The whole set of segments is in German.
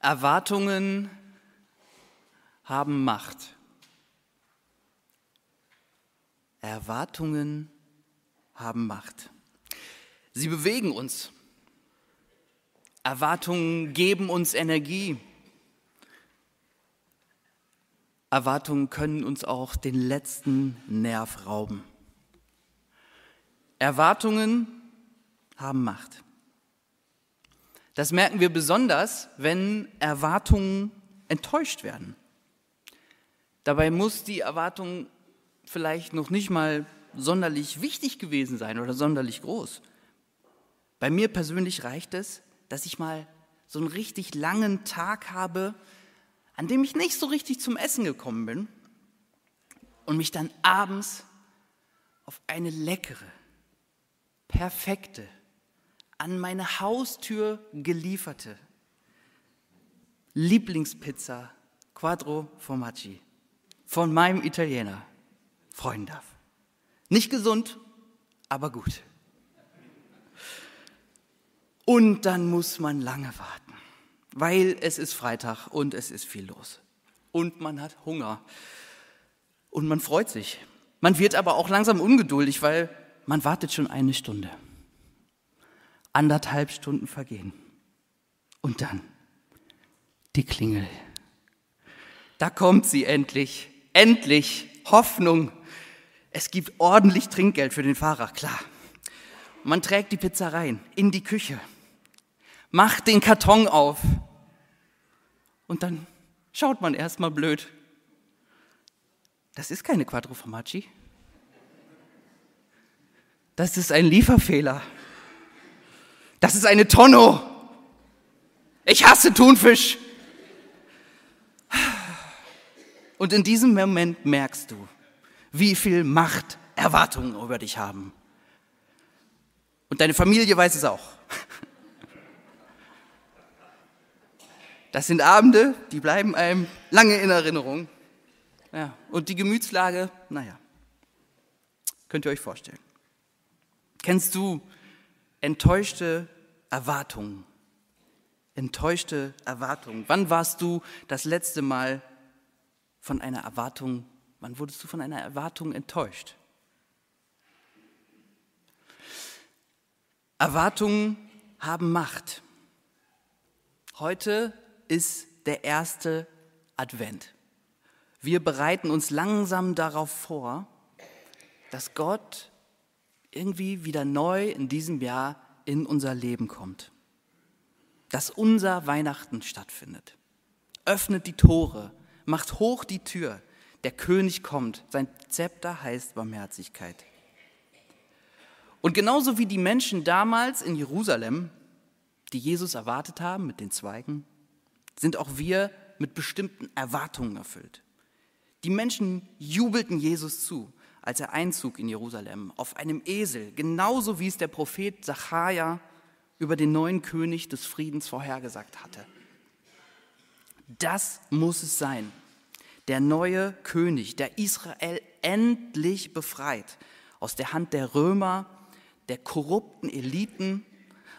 Erwartungen haben Macht. Erwartungen haben Macht. Sie bewegen uns. Erwartungen geben uns Energie. Erwartungen können uns auch den letzten Nerv rauben. Erwartungen haben Macht. Das merken wir besonders, wenn Erwartungen enttäuscht werden. Dabei muss die Erwartung vielleicht noch nicht mal sonderlich wichtig gewesen sein oder sonderlich groß. Bei mir persönlich reicht es, dass ich mal so einen richtig langen Tag habe, an dem ich nicht so richtig zum Essen gekommen bin und mich dann abends auf eine leckere, perfekte, an meine Haustür gelieferte Lieblingspizza Quattro Formaggi von meinem Italiener freuen darf. Nicht gesund, aber gut. Und dann muss man lange warten, weil es ist Freitag und es ist viel los. Und man hat Hunger. Und man freut sich. Man wird aber auch langsam ungeduldig, weil man wartet schon eine Stunde. 1,5 Stunden vergehen. Und dann die Klingel. Da kommt sie endlich. Endlich. Hoffnung. Es gibt ordentlich Trinkgeld für den Fahrer, klar. Man trägt die Pizza rein, in die Küche, macht den Karton auf und dann schaut man erstmal blöd. Das ist keine Quattro Formaggi. Das ist ein Lieferfehler. Das ist eine Tonno. Ich hasse Thunfisch. Und in diesem Moment merkst du, wie viel Macht Erwartungen über dich haben. Und deine Familie weiß es auch. Das sind Abende, die bleiben einem lange in Erinnerung. Ja, und die Gemütslage, naja, könnt ihr euch vorstellen. Kennst du enttäuschte Erwartungen? Enttäuschte Erwartungen. Wann warst du das letzte Mal von einer Erwartung? Wann wurdest du von einer Erwartung enttäuscht? Erwartungen haben Macht. Heute ist der erste Advent. Wir bereiten uns langsam darauf vor, dass Gott irgendwie wieder neu in diesem Jahr in unser Leben kommt. Dass unser Weihnachten stattfindet. Öffnet die Tore, macht hoch die Tür. Der König kommt, sein Zepter heißt Barmherzigkeit. Und genauso wie die Menschen damals in Jerusalem, die Jesus erwartet haben mit den Zweigen, sind auch wir mit bestimmten Erwartungen erfüllt. Die Menschen jubelten Jesus zu, als er einzog in Jerusalem auf einem Esel, genauso wie es der Prophet Sacharja über den neuen König des Friedens vorhergesagt hatte. Das muss es sein. Der neue König, der Israel endlich befreit aus der Hand der Römer, der korrupten Eliten,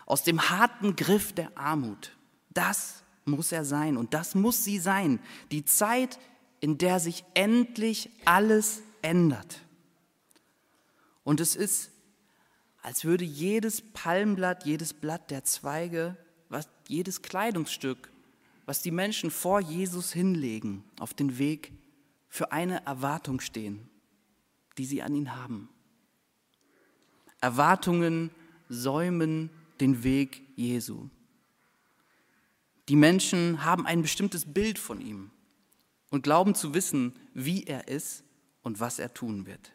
aus dem harten Griff der Armut. Das muss er sein und das muss sie sein. Die Zeit, in der sich endlich alles ändert. Und es ist, als würde jedes Palmblatt, jedes Blatt der Zweige, jedes Kleidungsstück, was die Menschen vor Jesus hinlegen, auf den Weg für eine Erwartung stehen, die sie an ihn haben. Erwartungen säumen den Weg Jesu. Die Menschen haben ein bestimmtes Bild von ihm und glauben zu wissen, wie er ist und was er tun wird.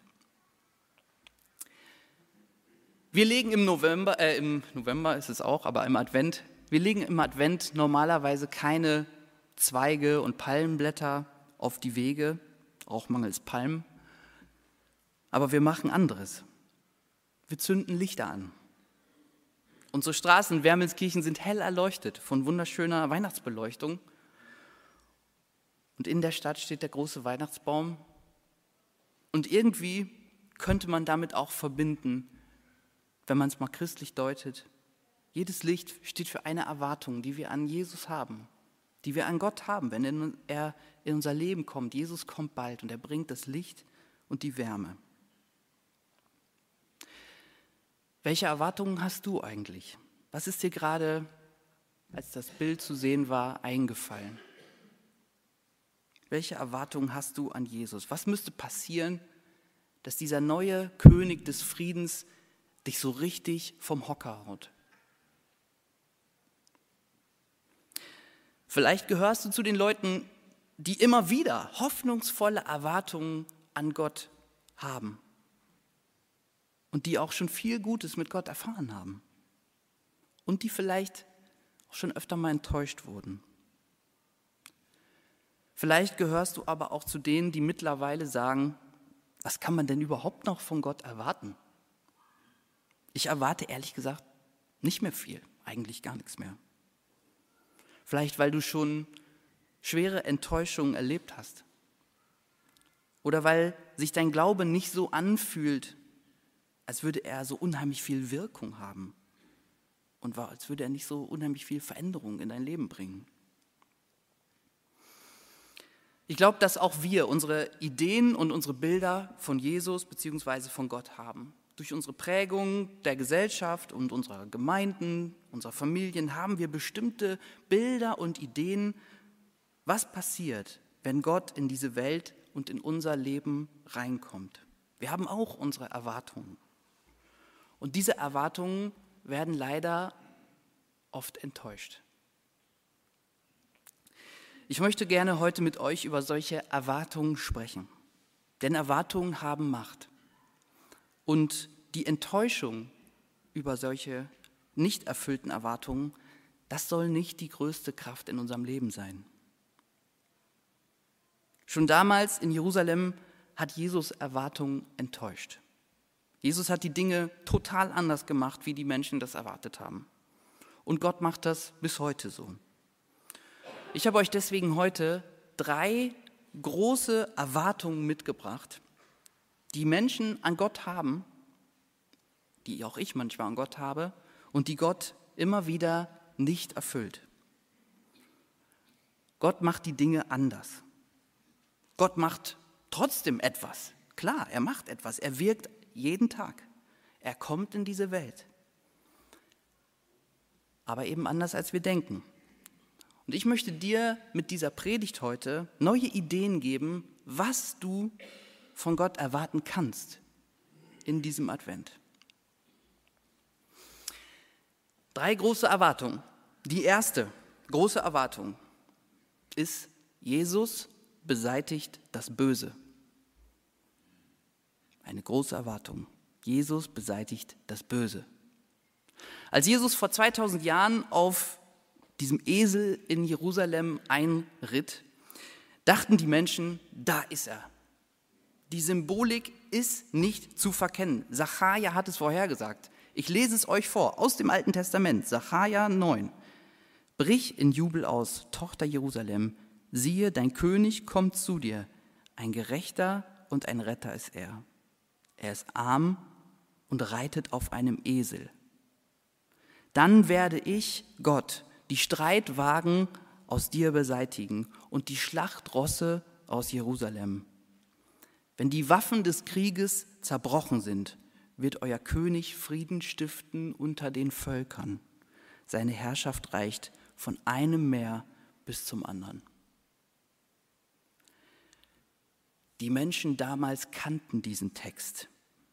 Wir legen im Advent normalerweise keine Zweige und Palmenblätter auf die Wege, auch mangels Palmen, aber wir machen anderes. Wir zünden Lichter an. Unsere Straßen in Wermelskirchen sind hell erleuchtet von wunderschöner Weihnachtsbeleuchtung. Und in der Stadt steht der große Weihnachtsbaum. Und irgendwie könnte man damit auch verbinden, wenn man es mal christlich deutet. Jedes Licht steht für eine Erwartung, die wir an Jesus haben. die wir an Gott haben, wenn er in unser Leben kommt. Jesus kommt bald und er bringt das Licht und die Wärme. Welche Erwartungen hast du eigentlich? Was ist dir gerade, als das Bild zu sehen war, eingefallen? Welche Erwartungen hast du an Jesus? Was müsste passieren, dass dieser neue König des Friedens dich so richtig vom Hocker haut? Vielleicht gehörst du zu den Leuten, die immer wieder hoffnungsvolle Erwartungen an Gott haben und die auch schon viel Gutes mit Gott erfahren haben und die vielleicht auch schon öfter mal enttäuscht wurden. Vielleicht gehörst du aber auch zu denen, die mittlerweile sagen, was kann man denn überhaupt noch von Gott erwarten? Ich erwarte ehrlich gesagt nicht mehr viel, eigentlich gar nichts mehr. Vielleicht, weil du schon schwere Enttäuschungen erlebt hast. Oder weil sich dein Glaube nicht so anfühlt, als würde er so unheimlich viel Wirkung haben. Und als würde er nicht so unheimlich viel Veränderung in dein Leben bringen. Ich glaube, dass auch wir unsere Ideen und unsere Bilder von Jesus bzw. von Gott haben. Durch unsere Prägung der Gesellschaft und unserer Gemeinden, unserer Familien haben wir bestimmte Bilder und Ideen, was passiert, wenn Gott in diese Welt und in unser Leben reinkommt. Wir haben auch unsere Erwartungen. Und diese Erwartungen werden leider oft enttäuscht. Ich möchte gerne heute mit euch über solche Erwartungen sprechen. Denn Erwartungen haben Macht. Und die Enttäuschung über solche nicht erfüllten Erwartungen, das soll nicht die größte Kraft in unserem Leben sein. Schon damals in Jerusalem hat Jesus Erwartungen enttäuscht. Jesus hat die Dinge total anders gemacht, wie die Menschen das erwartet haben. Und Gott macht das bis heute so. Ich habe euch deswegen heute 3 große Erwartungen mitgebracht, die Menschen an Gott haben, die auch ich manchmal an Gott habe und die Gott immer wieder nicht erfüllt. Gott macht die Dinge anders. Gott macht trotzdem etwas. Klar, er macht etwas. Er wirkt jeden Tag. Er kommt in diese Welt. Aber eben anders, als wir denken. Und ich möchte dir mit dieser Predigt heute neue Ideen geben, was du von Gott erwarten kannst in diesem Advent. 3 große Erwartungen. Die erste große Erwartung ist, Jesus beseitigt das Böse. Eine große Erwartung. Jesus beseitigt das Böse. Als Jesus vor 2000 Jahren auf diesem Esel in Jerusalem einritt, dachten die Menschen, da ist er. Die Symbolik ist nicht zu verkennen. Sacharja hat es vorhergesagt. Ich lese es euch vor, aus dem Alten Testament, Sacharja 9. Brich in Jubel aus, Tochter Jerusalem, siehe, dein König kommt zu dir, ein Gerechter und ein Retter ist er. Er ist arm und reitet auf einem Esel. Dann werde ich, Gott, die Streitwagen aus dir beseitigen und die Schlachtrosse aus Jerusalem. Wenn die Waffen des Krieges zerbrochen sind, wird euer König Frieden stiften unter den Völkern. Seine Herrschaft reicht von einem Meer bis zum anderen. Die Menschen damals kannten diesen Text.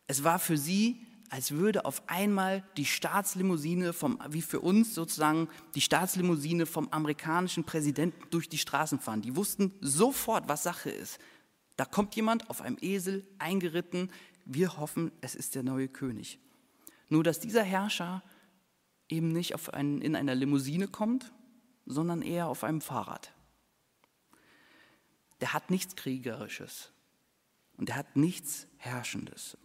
Es war für sie, als würde auf einmal die Staatslimousine wie für uns sozusagen, die Staatslimousine vom amerikanischen Präsidenten durch die Straßen fahren. Die wussten sofort, was Sache ist. Da kommt jemand auf einem Esel eingeritten, wir hoffen, es ist der neue König. Nur, dass dieser Herrscher eben nicht in einer Limousine kommt, sondern eher auf einem Fahrrad. Der hat nichts Kriegerisches und der hat nichts Herrschendes.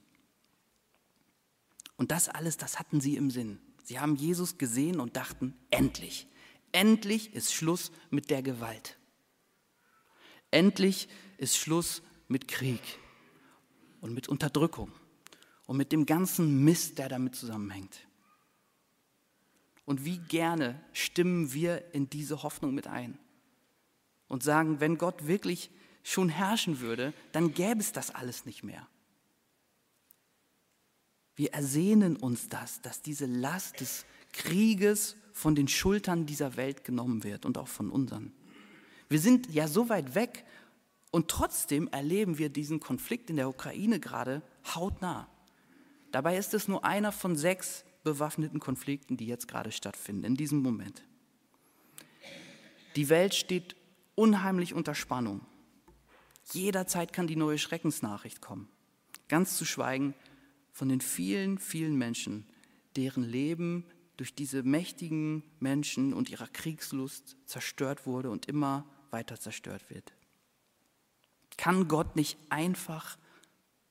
Und das alles, das hatten sie im Sinn. Sie haben Jesus gesehen und dachten, endlich. Endlich ist Schluss mit der Gewalt. Endlich ist Schluss mit Krieg und mit Unterdrückung und mit dem ganzen Mist, der damit zusammenhängt. Und wie gerne stimmen wir in diese Hoffnung mit ein. und sagen, wenn Gott wirklich schon herrschen würde, dann gäbe es das alles nicht mehr. Wir ersehnen uns das, dass diese Last des Krieges von den Schultern dieser Welt genommen wird und auch von unseren. Wir sind ja so weit weg und trotzdem erleben wir diesen Konflikt in der Ukraine gerade hautnah. Dabei ist es nur einer von 6 bewaffneten Konflikten, die jetzt gerade stattfinden, in diesem Moment. Die Welt steht unheimlich unter Spannung. Jederzeit kann die neue Schreckensnachricht kommen. Ganz zu schweigen von den vielen, vielen Menschen, deren Leben durch diese mächtigen Menschen und ihrer Kriegslust zerstört wurde und immer weiter zerstört wird. Kann Gott nicht einfach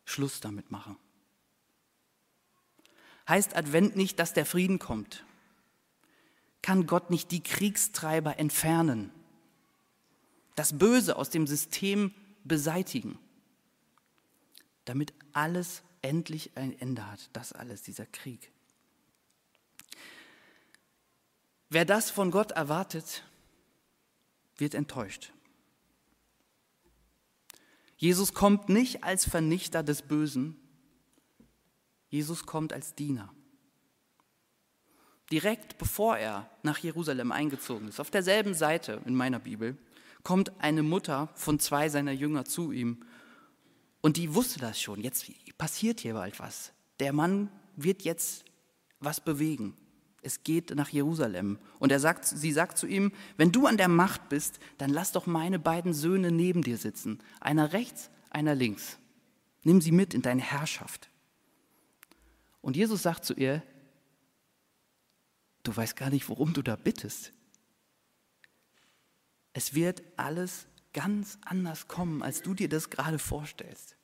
Schluss damit machen? Heißt Advent nicht, dass der Frieden kommt? Kann Gott nicht die Kriegstreiber entfernen? Das Böse aus dem System beseitigen? Damit alles endlich ein Ende hat, das alles, dieser Krieg. Wer das von Gott erwartet, wird enttäuscht. Jesus kommt nicht als Vernichter des Bösen, Jesus kommt als Diener. Direkt bevor er nach Jerusalem eingezogen ist, auf derselben Seite in meiner Bibel, kommt eine Mutter von 2 seiner Jünger zu ihm. Und die wusste das schon, jetzt passiert hier bald was. Der Mann wird jetzt was bewegen. Es geht nach Jerusalem. Und sie sagt zu ihm, wenn du an der Macht bist, dann lass doch meine beiden Söhne neben dir sitzen. Einer rechts, einer links. Nimm sie mit in deine Herrschaft. Und Jesus sagt zu ihr, du weißt gar nicht, worum du da bittest. Es wird alles ganz anders kommen, als du dir das gerade vorstellst.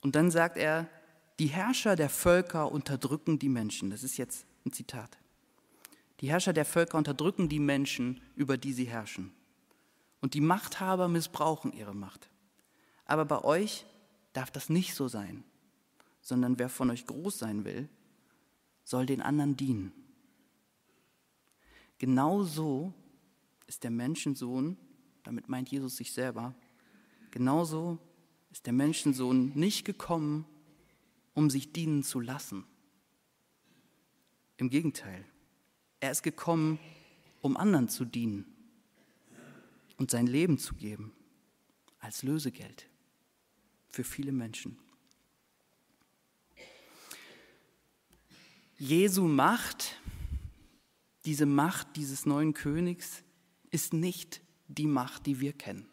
Und dann sagt er, die Herrscher der Völker unterdrücken die Menschen. Das ist jetzt ein Zitat. Die Herrscher der Völker unterdrücken die Menschen, über die sie herrschen. Und die Machthaber missbrauchen ihre Macht. Aber bei euch darf das nicht so sein, sondern wer von euch groß sein will, soll den anderen dienen. Genauso ist der Menschensohn, damit meint Jesus sich selber, genauso ist der Menschensohn nicht gekommen, um sich dienen zu lassen. Im Gegenteil, er ist gekommen, um anderen zu dienen und sein Leben zu geben als Lösegeld für viele Menschen. Jesu Macht, diese Macht dieses neuen Königs, ist nicht die Macht, die wir kennen.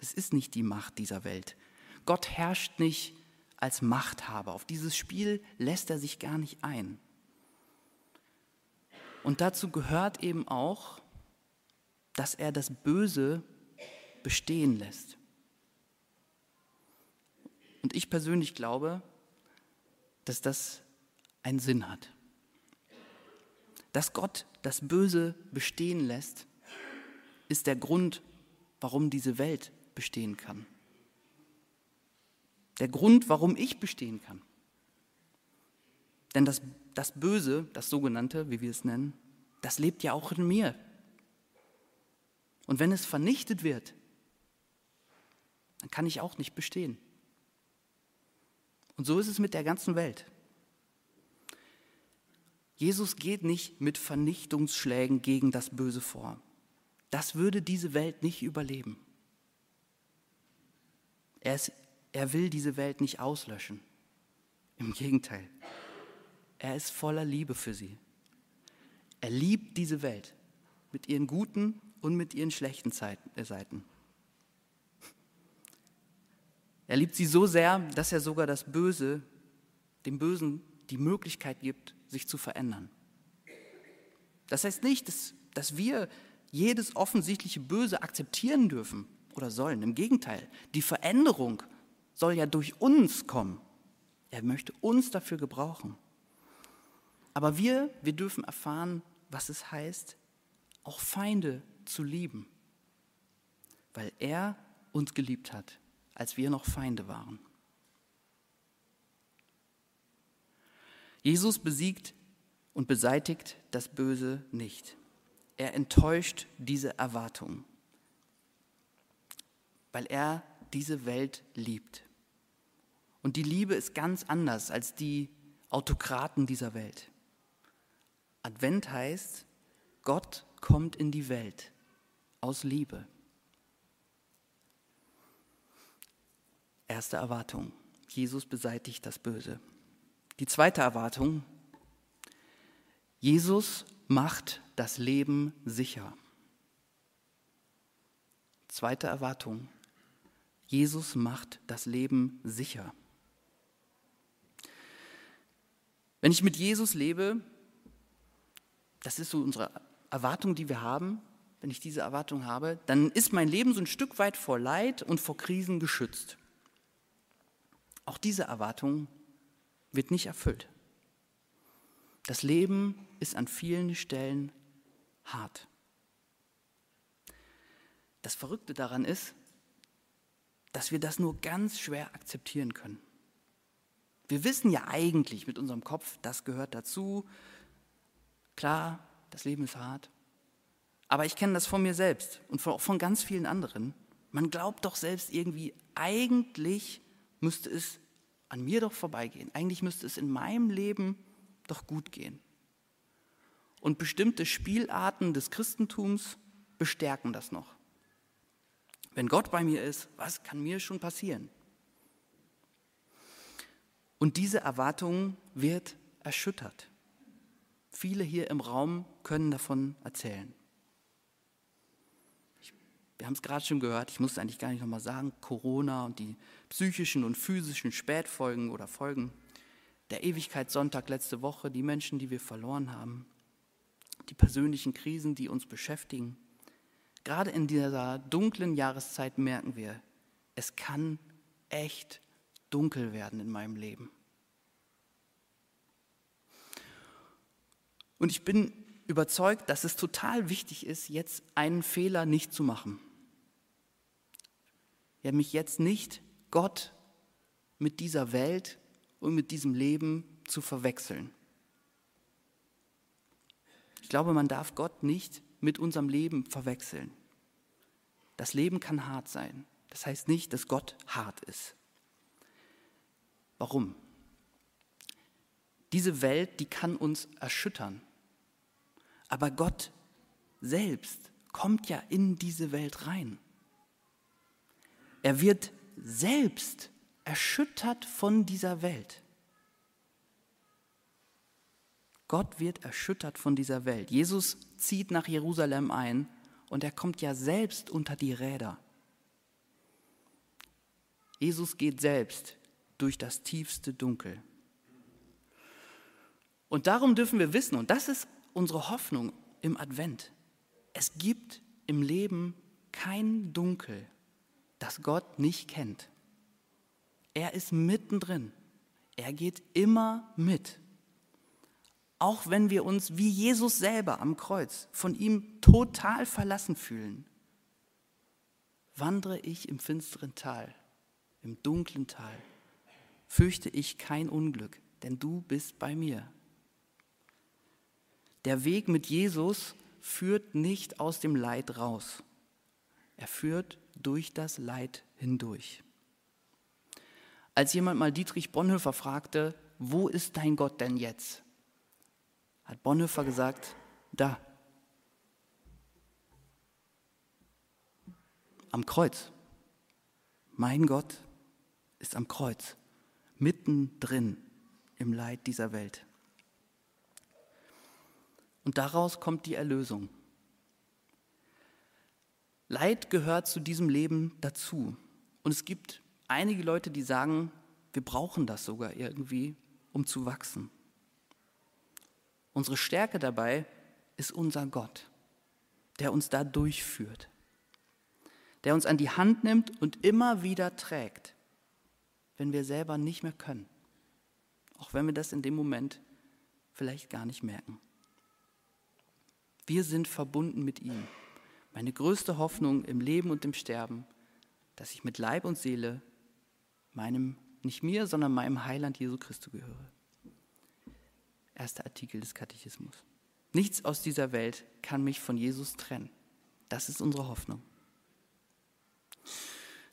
Es ist nicht die Macht dieser Welt. Gott herrscht nicht als Machthaber. Auf dieses Spiel lässt er sich gar nicht ein. Und dazu gehört eben auch, dass er das Böse bestehen lässt. Und ich persönlich glaube, dass das einen Sinn hat. Dass Gott das Böse bestehen lässt, ist der Grund, warum diese Welt bestehen kann. Der Grund, warum ich bestehen kann. Denn das Böse, das Sogenannte, wie wir es nennen, das lebt ja auch in mir. Und wenn es vernichtet wird, dann kann ich auch nicht bestehen. Und so ist es mit der ganzen Welt. Jesus geht nicht mit Vernichtungsschlägen gegen das Böse vor. Das würde diese Welt nicht überleben. Er will diese Welt nicht auslöschen. Im Gegenteil. Er ist voller Liebe für sie. Er liebt diese Welt mit ihren guten und mit ihren schlechten Seiten. Er liebt sie so sehr, dass er sogar das Böse, dem Bösen die Möglichkeit gibt, sich zu verändern. Das heißt nicht, dass wir jedes offensichtliche Böse akzeptieren dürfen oder sollen. Im Gegenteil, die Veränderung soll ja durch uns kommen. Er möchte uns dafür gebrauchen. Aber wir dürfen erfahren, was es heißt, auch Feinde zu lieben, weil er uns geliebt hat, als wir noch Feinde waren. Jesus besiegt und beseitigt das Böse nicht. Er enttäuscht diese Erwartung, weil er diese Welt liebt. Und die Liebe ist ganz anders als die Autokraten dieser Welt. Advent heißt, Gott kommt in die Welt aus Liebe. Erste Erwartung, Jesus beseitigt das Böse. Die zweite Erwartung, Jesus macht das Leben sicher. Zweite Erwartung, Jesus macht das Leben sicher. Wenn ich mit Jesus lebe, das ist so unsere Erwartung, die wir haben, wenn ich diese Erwartung habe, dann ist mein Leben so ein Stück weit vor Leid und vor Krisen geschützt. Auch diese Erwartung wird nicht erfüllt. Das Leben ist an vielen Stellen hart. Das Verrückte daran ist, dass wir das nur ganz schwer akzeptieren können. Wir wissen ja eigentlich mit unserem Kopf, das gehört dazu. Klar, das Leben ist hart. Aber ich kenne das von mir selbst und auch von ganz vielen anderen. Man glaubt doch selbst irgendwie, eigentlich müsste es an mir doch vorbeigehen. Eigentlich müsste es in meinem Leben doch gut gehen. Und bestimmte Spielarten des Christentums bestärken das noch. Wenn Gott bei mir ist, was kann mir schon passieren? Und diese Erwartung wird erschüttert. Viele hier im Raum können davon erzählen. Wir haben es gerade schon gehört, ich muss es eigentlich gar nicht nochmal sagen, Corona und die psychischen und physischen Spätfolgen oder Folgen, der Ewigkeitssonntag letzte Woche, die Menschen, die wir verloren haben, die persönlichen Krisen, die uns beschäftigen. Gerade in dieser dunklen Jahreszeit merken wir, es kann echt dunkel werden in meinem Leben. Und ich bin überzeugt, dass es total wichtig ist, jetzt einen Fehler nicht zu machen. Ja, mich jetzt nicht Gott mit dieser Welt und mit diesem Leben zu verwechseln. Ich glaube, man darf Gott nicht mit unserem Leben verwechseln. Das Leben kann hart sein. Das heißt nicht, dass Gott hart ist. Warum? Diese Welt, die kann uns erschüttern. Aber Gott selbst kommt ja in diese Welt rein. Er wird selbst erschüttert von dieser Welt. Gott wird erschüttert von dieser Welt. Jesus zieht nach Jerusalem ein und er kommt ja selbst unter die Räder. Jesus geht selbst durch das tiefste Dunkel. Und darum dürfen wir wissen, und das ist unsere Hoffnung im Advent. Es gibt im Leben kein Dunkel, das Gott nicht kennt. Er ist mittendrin. Er geht immer mit. Auch wenn wir uns wie Jesus selber am Kreuz von ihm total verlassen fühlen, wandere ich im finsteren Tal, im dunklen Tal, fürchte ich kein Unglück, denn du bist bei mir. Der Weg mit Jesus führt nicht aus dem Leid raus. Er führt durch das Leid hindurch. Als jemand mal Dietrich Bonhoeffer fragte, wo ist dein Gott denn jetzt? Hat Bonhoeffer gesagt, da. Am Kreuz. Mein Gott ist am Kreuz, mittendrin im Leid dieser Welt. Und daraus kommt die Erlösung. Leid gehört zu diesem Leben dazu. Und es gibt einige Leute, die sagen, wir brauchen das sogar irgendwie, um zu wachsen. Unsere Stärke dabei ist unser Gott, der uns da durchführt, der uns an die Hand nimmt und immer wieder trägt, wenn wir selber nicht mehr können. Auch wenn wir das in dem Moment vielleicht gar nicht merken. Wir sind verbunden mit ihm. Meine größte Hoffnung im Leben und im Sterben, dass ich mit Leib und Seele meinem, nicht mir, sondern meinem Heiland Jesu Christus gehöre. Erster Artikel des Katechismus. Nichts aus dieser Welt kann mich von Jesus trennen. Das ist unsere Hoffnung.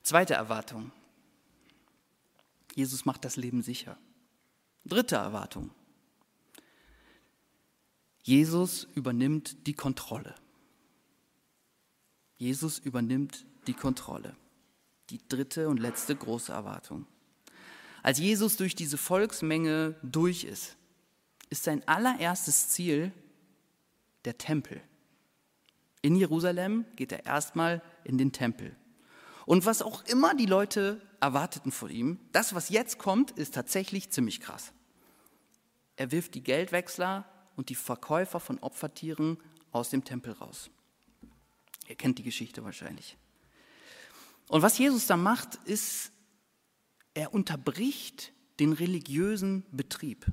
Zweite Erwartung. Jesus macht das Leben sicher. Dritte Erwartung. Jesus übernimmt die Kontrolle. Jesus übernimmt die Kontrolle. Die dritte und letzte große Erwartung. Als Jesus durch diese Volksmenge durch ist, ist sein allererstes Ziel der Tempel. In Jerusalem geht er erstmal in den Tempel. Und was auch immer die Leute erwarteten von ihm, das, was jetzt kommt, ist tatsächlich ziemlich krass. Er wirft die Geldwechsler und die Verkäufer von Opfertieren aus dem Tempel raus. Ihr kennt die Geschichte wahrscheinlich. Und was Jesus da macht, ist, er unterbricht den religiösen Betrieb.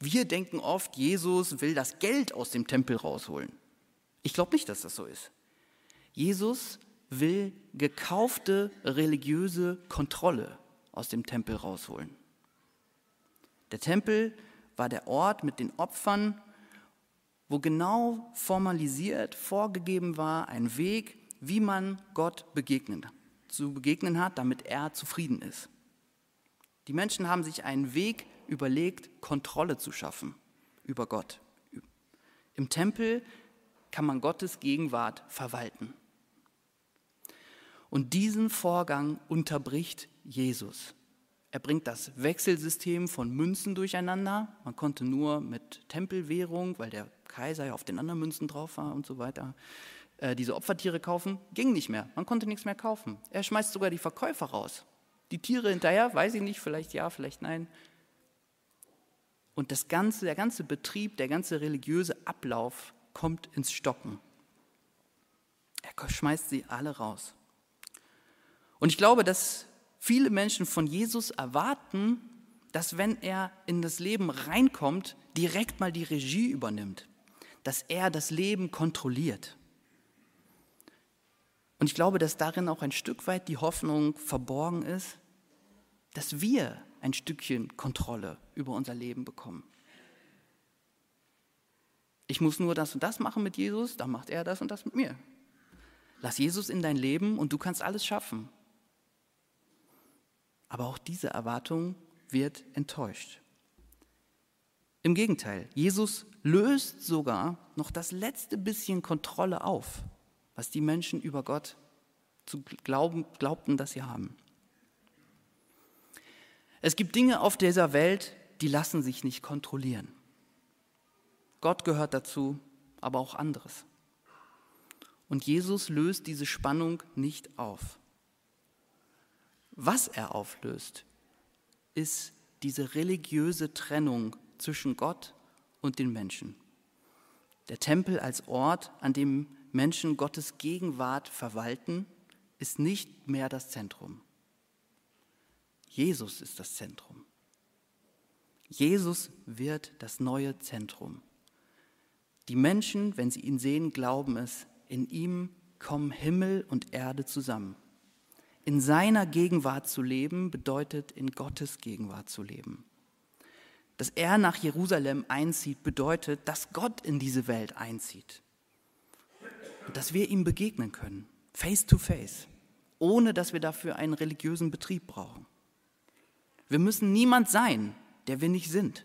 Wir denken oft, Jesus will das Geld aus dem Tempel rausholen. Ich glaube nicht, dass das so ist. Jesus will gekaufte religiöse Kontrolle aus dem Tempel rausholen. Der Tempel war der Ort mit den Opfern, wo genau formalisiert vorgegeben war, ein Weg, wie man Gott zu begegnen hat, damit er zufrieden ist. Die Menschen haben sich einen Weg überlegt, Kontrolle zu schaffen über Gott. Im Tempel kann man Gottes Gegenwart verwalten. Und diesen Vorgang unterbricht Jesus. Er bringt das Wechselsystem von Münzen durcheinander. Man konnte nur mit Tempelwährung, weil der Kaiser ja auf den anderen Münzen drauf war und so weiter, diese Opfertiere kaufen. Ging nicht mehr. Man konnte nichts mehr kaufen. Er schmeißt sogar die Verkäufer raus. Die Tiere hinterher, weiß ich nicht, vielleicht ja, vielleicht nein. Und der ganze Betrieb, der ganze religiöse Ablauf kommt ins Stocken. Er schmeißt sie alle raus. Und ich glaube, dass viele Menschen von Jesus erwarten, dass wenn er in das Leben reinkommt, direkt mal die Regie übernimmt, dass er das Leben kontrolliert. Und ich glaube, dass darin auch ein Stück weit die Hoffnung verborgen ist, dass wir ein Stückchen Kontrolle über unser Leben bekommen. Ich muss nur das und das machen mit Jesus, dann macht er das und das mit mir. Lass Jesus in dein Leben und du kannst alles schaffen. Aber auch diese Erwartung wird enttäuscht. Im Gegenteil, Jesus löst sogar noch das letzte bisschen Kontrolle auf, was die Menschen über Gott glaubten, dass sie haben. Es gibt Dinge auf dieser Welt, die lassen sich nicht kontrollieren. Gott gehört dazu, aber auch anderes. Und Jesus löst diese Spannung nicht auf. Was er auflöst, ist diese religiöse Trennung zwischen Gott und den Menschen. Der Tempel als Ort, an dem Menschen Gottes Gegenwart verwalten, ist nicht mehr das Zentrum. Jesus ist das Zentrum. Jesus wird das neue Zentrum. Die Menschen, wenn sie ihn sehen, glauben es. In ihm kommen Himmel und Erde zusammen. In seiner Gegenwart zu leben, bedeutet in Gottes Gegenwart zu leben. Dass er nach Jerusalem einzieht, bedeutet, dass Gott in diese Welt einzieht. Und dass wir ihm begegnen können, face to face, ohne dass wir dafür einen religiösen Betrieb brauchen. Wir müssen niemand sein, der wir nicht sind.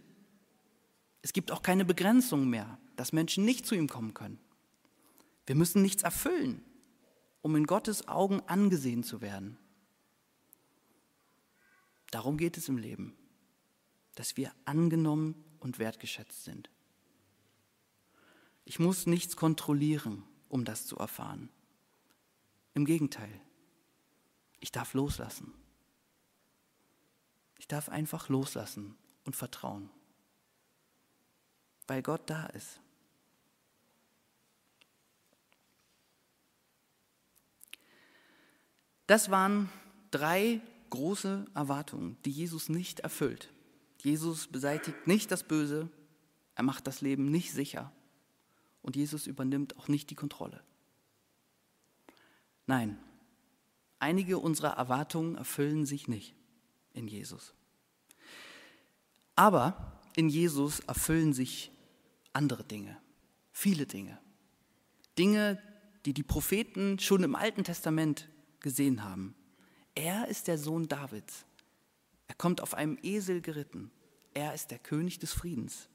Es gibt auch keine Begrenzung mehr, dass Menschen nicht zu ihm kommen können. Wir müssen nichts erfüllen, um in Gottes Augen angesehen zu werden. Darum geht es im Leben, dass wir angenommen und wertgeschätzt sind. Ich muss nichts kontrollieren, um das zu erfahren. Im Gegenteil, ich darf loslassen. Ich darf einfach loslassen und vertrauen, weil Gott da ist. Das waren 3 große Erwartungen, die Jesus nicht erfüllt. Jesus beseitigt nicht das Böse, er macht das Leben nicht sicher und Jesus übernimmt auch nicht die Kontrolle. Nein, einige unserer Erwartungen erfüllen sich nicht in Jesus. Aber in Jesus erfüllen sich andere Dinge. viele Dinge. Dinge, die die Propheten schon im Alten Testament gesehen haben. Er ist der Sohn Davids. Er kommt auf einem Esel geritten. Er ist der König des Friedens.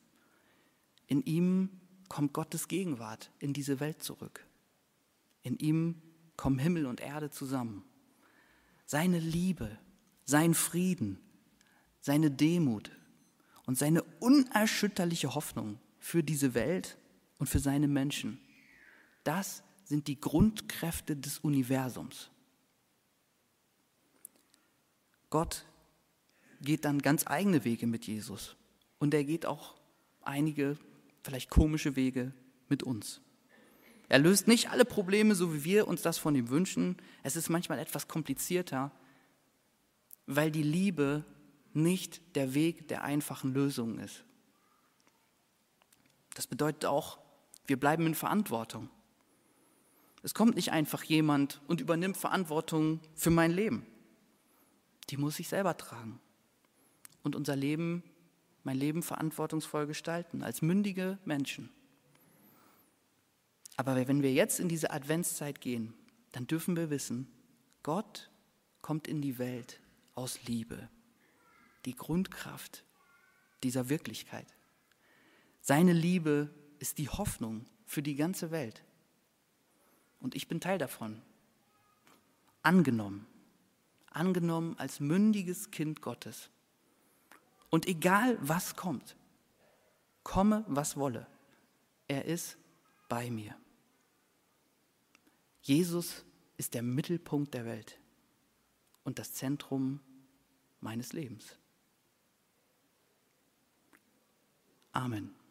In ihm kommt Gottes Gegenwart in diese Welt zurück. In ihm kommen Himmel und Erde zusammen. Seine Liebe, sein Frieden, seine Demut und seine unerschütterliche Hoffnung für diese Welt und für seine Menschen. Das sind die Grundkräfte des Universums. Gott geht dann ganz eigene Wege mit Jesus und er geht auch einige, vielleicht komische Wege mit uns. Er löst nicht alle Probleme, so wie wir uns das von ihm wünschen. Es ist manchmal etwas komplizierter, weil die Liebe nicht der Weg der einfachen Lösungen ist. Das bedeutet auch, wir bleiben in Verantwortung. Es kommt nicht einfach jemand und übernimmt Verantwortung für mein Leben. Die muss ich selber tragen und unser Leben, mein Leben verantwortungsvoll gestalten, als mündige Menschen. Aber wenn wir jetzt in diese Adventszeit gehen, dann dürfen wir wissen, Gott kommt in die Welt aus Liebe, die Grundkraft dieser Wirklichkeit. Seine Liebe ist die Hoffnung für die ganze Welt. Und ich bin Teil davon. Angenommen als mündiges Kind Gottes. Und egal was kommt, komme was wolle, er ist bei mir. Jesus ist der Mittelpunkt der Welt und das Zentrum meines Lebens. Amen.